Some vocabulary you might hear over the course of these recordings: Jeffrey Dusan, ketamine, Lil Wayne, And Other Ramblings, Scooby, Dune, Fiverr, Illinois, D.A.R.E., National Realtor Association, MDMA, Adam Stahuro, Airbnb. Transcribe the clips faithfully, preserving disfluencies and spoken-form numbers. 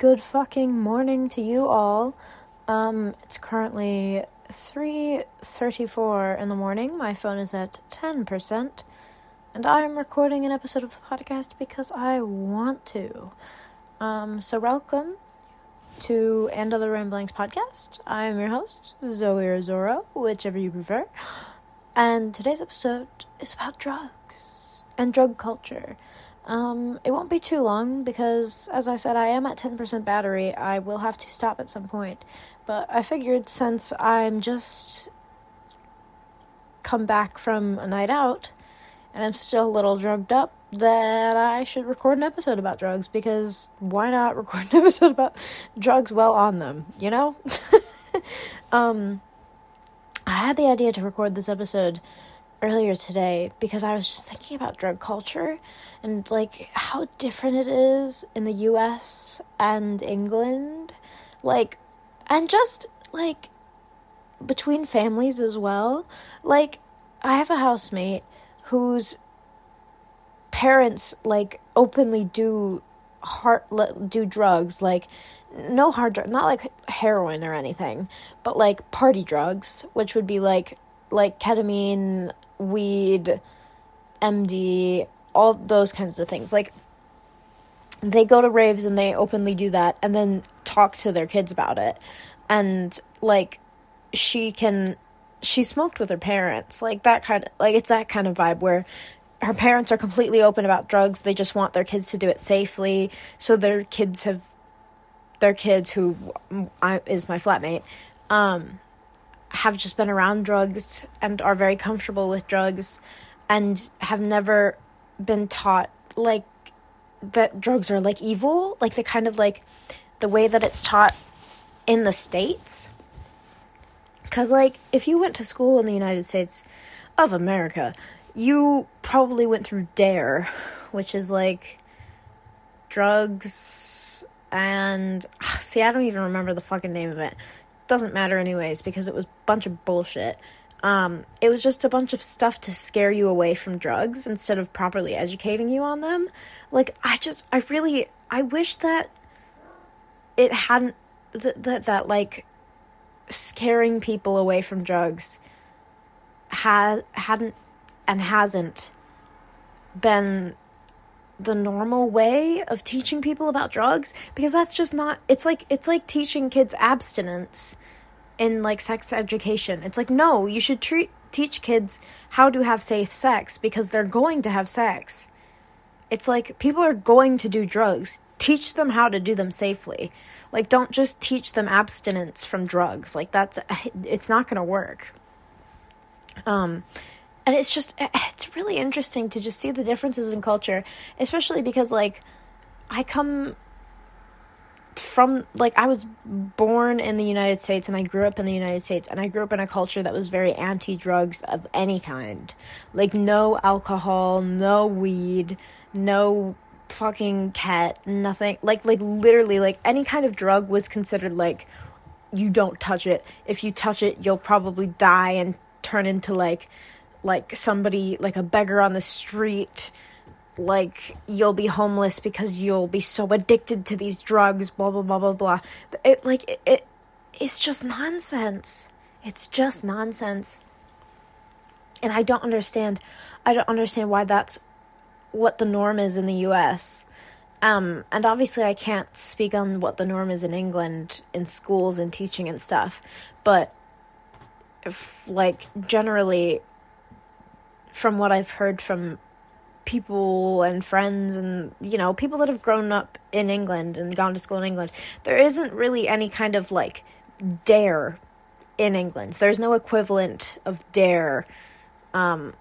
Good fucking morning to you all. Um, it's currently three thirty-four in the morning. My phone is at ten percent. And I'm recording an episode of the podcast because I want to. Um, so welcome to And Other Ramblings podcast. I am your host, Zoe or Zoro, whichever you prefer. And today's episode is about drugs and drug culture. Um, it won't be too long because, as I said, I am at ten percent battery. I will have to stop at some point. But I figured since I'm just come back from a night out and I'm still a little drugged up, that I should record an episode about drugs, because why not record an episode about drugs while on them, you know? um, I had the idea to record this episode earlier today because I was just thinking about drug culture and, like, how different it is in the U S and England, like, and just, like, between families as well. Like, I have a housemate whose parents, like, openly do hard, do drugs, like, no hard drugs, not, like, heroin or anything, but, like, party drugs, which would be, like, like, ketamine, weed, M D, all those kinds of things. Like, they go to raves and they openly do that and then talk to their kids about it. And, like, she can... she smoked with her parents, like, that kind of, like, it's that kind of vibe where her parents are completely open about drugs. They just want their kids to do it safely, so their kids have, their kids, who I, is my flatmate, um, have just been around drugs and are very comfortable with drugs and have never been taught, like, that drugs are, like, evil, like, the kind of, like, the way that it's taught in the States. Because, like, if you went to school in the United States of America, you probably went through D A R E, which is, like, drugs and... see, I don't even remember the fucking name of it. Doesn't matter anyways, because it was a bunch of bullshit. Um, it was just a bunch of stuff to scare you away from drugs instead of properly educating you on them. Like, I just... I really... I wish that it hadn't... Th- that, that, like... scaring people away from drugs ha- hadn't and hasn't been the normal way of teaching people about drugs, because that's just not, it's like, it's like teaching kids abstinence in, like, sex education. It's like, no, you should treat, teach kids how to have safe sex, because they're going to have sex. It's like, people are going to do drugs. Teach them how to do them safely. Like, don't just teach them abstinence from drugs. Like, that's, it's not going to work. Um, and it's just, it's really interesting to just see the differences in culture, especially because, like, I come from, like, I was born in the United States and I grew up in the United States, and I grew up in a culture that was very anti-drugs of any kind. Like, no alcohol, no weed, no fucking cat, nothing, like, like, literally, like, any kind of drug was considered, like, you don't touch it, if you touch it, you'll probably die and turn into, like, like, somebody, like, a beggar on the street, like, you'll be homeless because you'll be so addicted to these drugs, blah, blah, blah, blah, blah, it, like, it, it, it's just nonsense, it's just nonsense, and I don't understand, I don't understand why that's what the norm is in the U S Um, and obviously I can't speak on what the norm is in England in schools and teaching and stuff, but if, like, generally from what I've heard from people and friends and, you know, people that have grown up in England and gone to school in England, there isn't really any kind of, like, dare in England. There's no equivalent of dare, um,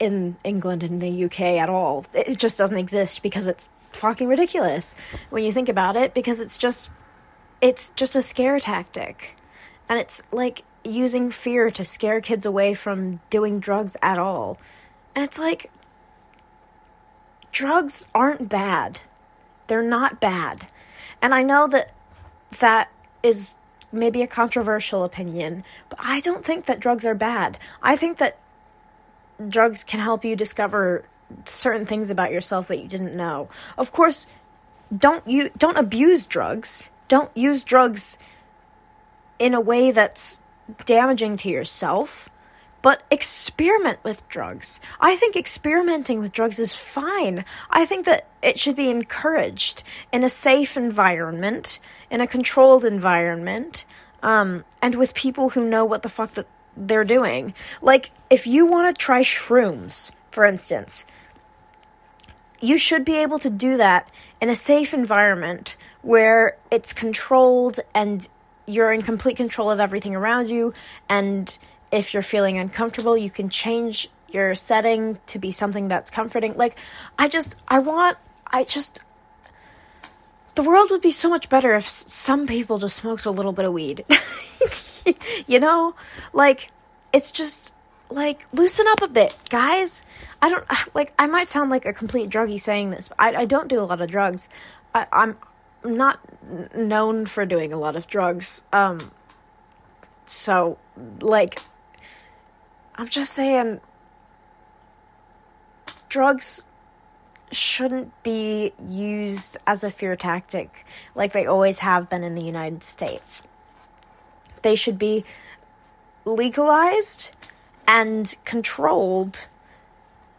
in England and the U K at all. It just doesn't exist, because it's fucking ridiculous when you think about it, because it's just, it's just a scare tactic, and it's, like, using fear to scare kids away from doing drugs at all. And it's like, drugs aren't bad. They're not bad. And I know that that is maybe a controversial opinion, but I don't think that drugs are bad. I think that drugs can help you discover certain things about yourself that you didn't know. Of course, don't you don't abuse drugs. Don't use drugs in a way that's damaging to yourself, but experiment with drugs. I think experimenting with drugs is fine. I think that it should be encouraged in a safe environment, in a controlled environment, um, and with people who know what the fuck that they're doing. Like, if you want to try shrooms, for instance, you should be able to do that in a safe environment where it's controlled and you're in complete control of everything around you, and if you're feeling uncomfortable, you can change your setting to be something that's comforting. Like, I just, I want, I just, the world would be so much better if some people just smoked a little bit of weed. You know? Like, it's just, like, loosen up a bit, guys. I don't, like, I might sound like a complete druggie saying this, but I, I don't do a lot of drugs. I, I'm not known for doing a lot of drugs. Um, so, like, I'm just saying, drugs shouldn't be used as a fear tactic like they always have been in the United States. They should be legalized and controlled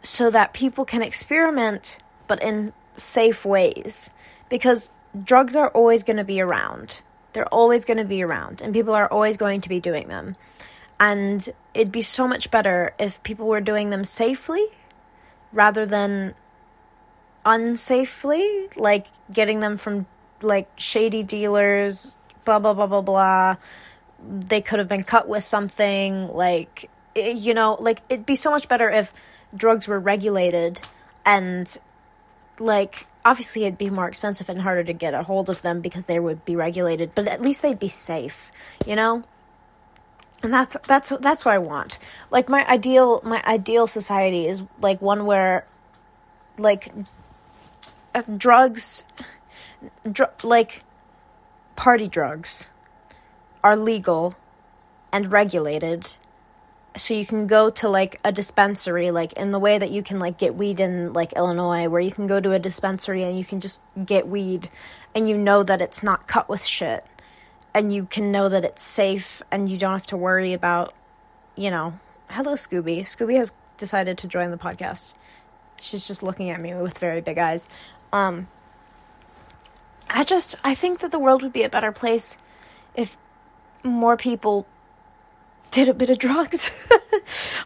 so that people can experiment, but in safe ways. Because drugs are always going to be around. They're always going to be around, and people are always going to be doing them. And it'd be so much better if people were doing them safely rather than unsafely, like getting them from, like, shady dealers, blah, blah, blah, blah, blah. They could have been cut with something, like, you know, like, it'd be so much better if drugs were regulated, and, like, obviously it'd be more expensive and harder to get a hold of them because they would be regulated, but at least they'd be safe, you know? And that's, that's, that's what I want. Like, my ideal, my ideal society is, like, one where, like, uh, drugs, dr- like, party drugs are legal and regulated, so you can go to, like, a dispensary, like, in the way that you can, like, get weed in, like, Illinois, where you can go to a dispensary and you can just get weed, and you know that it's not cut with shit, and you can know that it's safe, and you don't have to worry about, you know, hello, Scooby. Scooby has decided to join the podcast. She's just looking at me with very big eyes. Um, I just, I think that the world would be a better place if more people did a bit of drugs.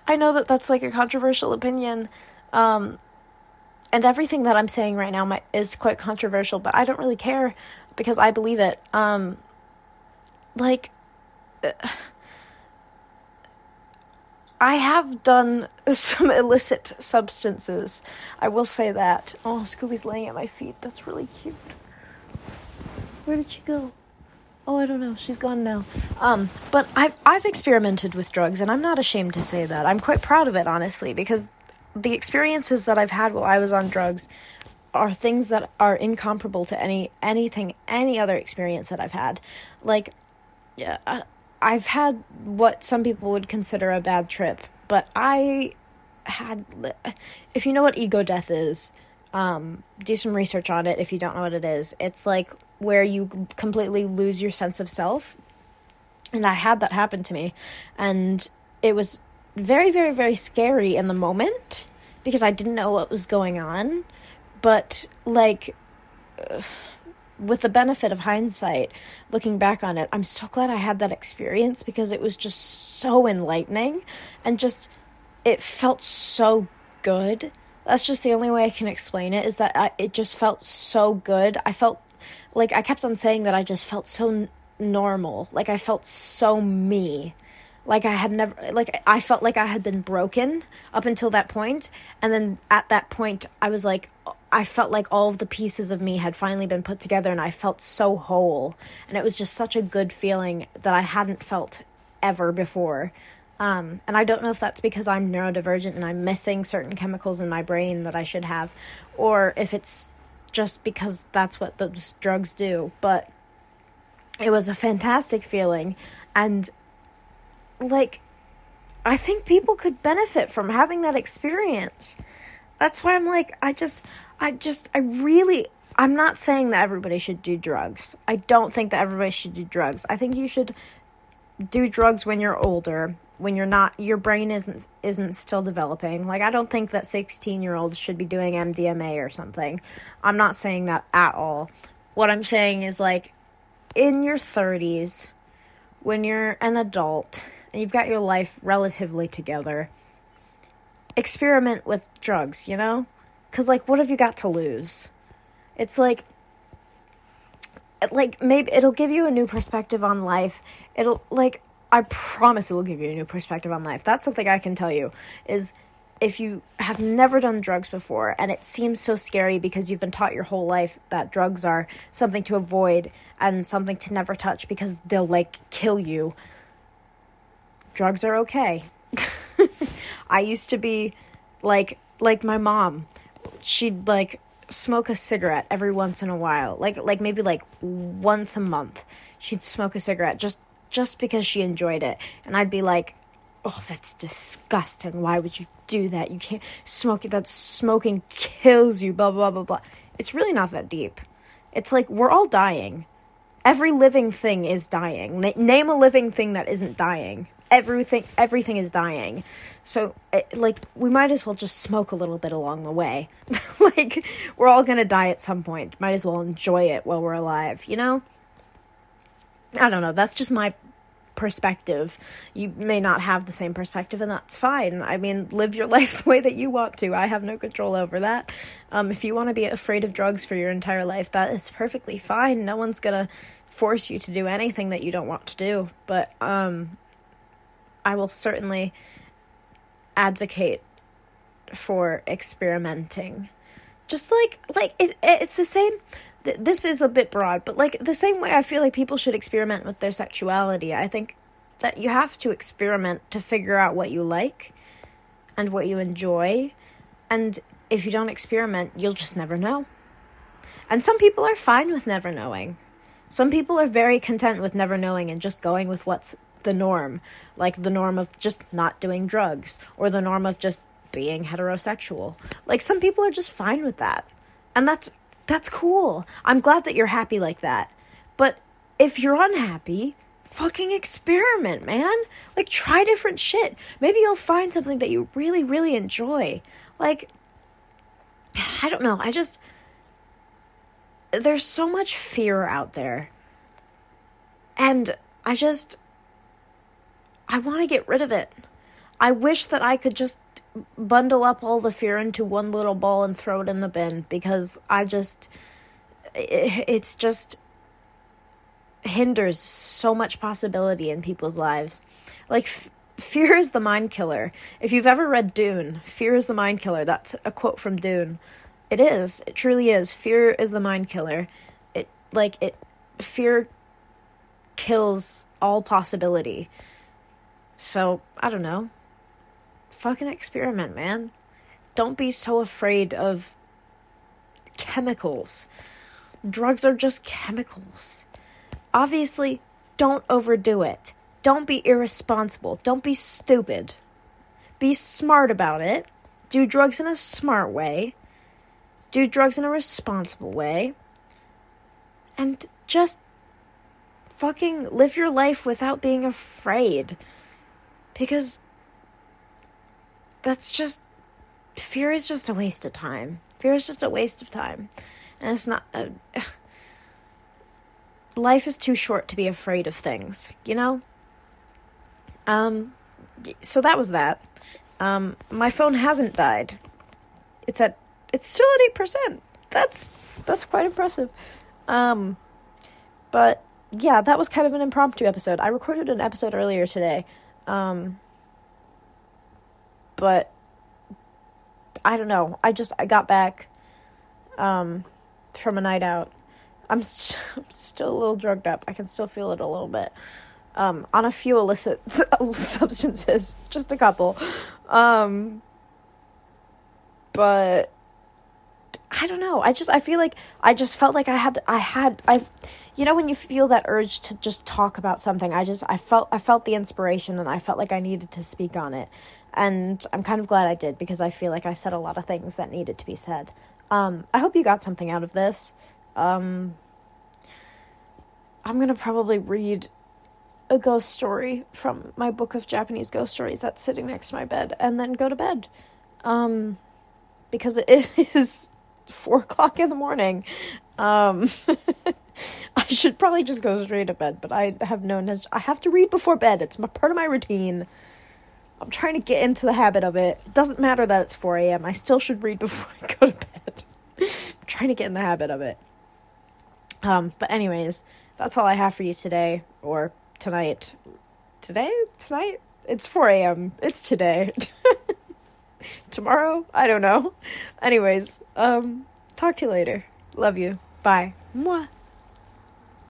I know that that's, like, a controversial opinion, um, and everything that I'm saying right now might, is quite controversial, but I don't really care, because I believe it. Um, like, uh, I have done some illicit substances, I will say that. Oh, Scooby's laying at my feet, that's really cute. Where did she go? Oh, I don't know. She's gone now. Um, but I've, I've experimented with drugs, and I'm not ashamed to say that. I'm quite proud of it, honestly, because the experiences that I've had while I was on drugs are things that are incomparable to any anything, any other experience that I've had. Like, yeah, I, I've had what some people would consider a bad trip, but I had, if you know what ego death is, um, do some research on it if you don't know what it is. It's like where you completely lose your sense of self, and I had that happen to me, and it was very, very, very scary in the moment, because I didn't know what was going on, but, like, uh, with the benefit of hindsight, looking back on it, I'm so glad I had that experience, because it was just so enlightening, and just, it felt so good. That's just the only way I can explain it, is that I, it just felt so good. I felt Like, I kept on saying that I just felt so n- normal. Like, I felt so me. Like, I had never... Like, I felt like I had been broken up until that point. And then at that point, I was like... I felt like all of the pieces of me had finally been put together. And I felt so whole. And it was just such a good feeling that I hadn't felt ever before. Um, and I don't know if that's because I'm neurodivergent and I'm missing certain chemicals in my brain that I should have. Or if it's just because that's what those drugs do, but it was a fantastic feeling, and, like, I think people could benefit from having that experience, That's why I'm like, I just, I just, I really, I'm not saying that everybody should do drugs. I don't think that everybody should do drugs. I think you should do drugs when you're older, when you're not, your brain isn't, isn't still developing. Like, I don't think that sixteen-year-olds should be doing M D M A or something. I'm not saying that at all. What I'm saying is, like, in your thirties, when you're an adult and you've got your life relatively together, experiment with drugs, you know? Because, like, what have you got to lose? It's like, like, maybe it'll give you a new perspective on life. It'll, like, I promise it will give you a new perspective on life. That's something I can tell you, is if you have never done drugs before and it seems so scary because you've been taught your whole life that drugs are something to avoid and something to never touch because they'll, like, kill you, drugs are okay. I used to be, like, like my mom. She'd, like, smoke a cigarette every once in a while. Like, like maybe, like, once a month she'd smoke a cigarette just, just because she enjoyed it. And I'd be like, oh, that's disgusting. Why would you do that? You can't smoke it. That's smoking kills you, blah, blah, blah, blah. It's really not that deep. It's like, we're all dying. Every living thing is dying. Na- name a living thing that isn't dying. Everything, everything is dying. So, it, like, we might as well just smoke a little bit along the way. Like, we're all gonna die at some point. Might as well enjoy it while we're alive, you know? I don't know. That's just my perspective. You may not have the same perspective, and that's fine. I mean, live your life the way that you want to. I have no control over that. Um, if you want to be afraid of drugs for your entire life, that is perfectly fine. No one's gonna force you to do anything that you don't want to do. But, um... I will certainly advocate for experimenting. Just like, like it, it's the same, th- this is a bit broad, but like the same way I feel like people should experiment with their sexuality. I think that you have to experiment to figure out what you like and what you enjoy. And if you don't experiment, you'll just never know. And some people are fine with never knowing. Some people are very content with never knowing and just going with what's the norm, like the norm of just not doing drugs, or the norm of just being heterosexual. Like, some people are just fine with that, and that's that's cool. I'm glad that you're happy like that. But if you're unhappy, fucking experiment, man. Like, try different shit. Maybe you'll find something that you really, really enjoy. Like, I don't know, I just, there's so much fear out there, and I just I want to get rid of it. I wish that I could just bundle up all the fear into one little ball and throw it in the bin, because I just, it's just hinders so much possibility in people's lives. Like, f- fear is the mind killer. If you've ever read Dune, fear is the mind killer. That's a quote from Dune. It is. It truly is. Fear is the mind killer. It, like, it, fear kills all possibility. So, I don't know. Fucking experiment, man. Don't be so afraid of chemicals. Drugs are just chemicals. Obviously, don't overdo it. Don't be irresponsible. Don't be stupid. Be smart about it. Do drugs in a smart way. Do drugs in a responsible way. And just fucking live your life without being afraid. Because that's just, fear is just a waste of time. Fear is just a waste of time. And it's not, uh, life is too short to be afraid of things, you know? Um, so that was that. Um, my phone hasn't died. It's at, it's still at eight percent. That's, that's quite impressive. Um, but yeah, that was kind of an impromptu episode. I recorded an episode earlier today. Um, but I don't know. I just, I got back, um, from a night out. I'm, st- I'm still a little drugged up. I can still feel it a little bit, um, on a few illicit substances, just a couple. Um, but I don't know. I just, I feel like, I just felt like I had, I had, I, you know, when you feel that urge to just talk about something, I just, I felt, I felt the inspiration, and I felt like I needed to speak on it. And I'm kind of glad I did, because I feel like I said a lot of things that needed to be said. Um, I hope you got something out of this. Um, I'm gonna probably read a ghost story from my book of Japanese ghost stories that's sitting next to my bed, and then go to bed. Um, because it is four o'clock in the morning. Um, I should probably just go straight to bed, but I have no, I have to read before bed. It's my, part of my routine. I'm trying to get into the habit of it. It doesn't matter that it's four a.m. I still should read before I go to bed. I'm trying to get in the habit of it. Um, but anyways, that's all I have for you today, or tonight. Today? Tonight? It's four a.m. It's today. Tomorrow? I don't know. Anyways, um, talk to you later. Love you. Bye. Mwah.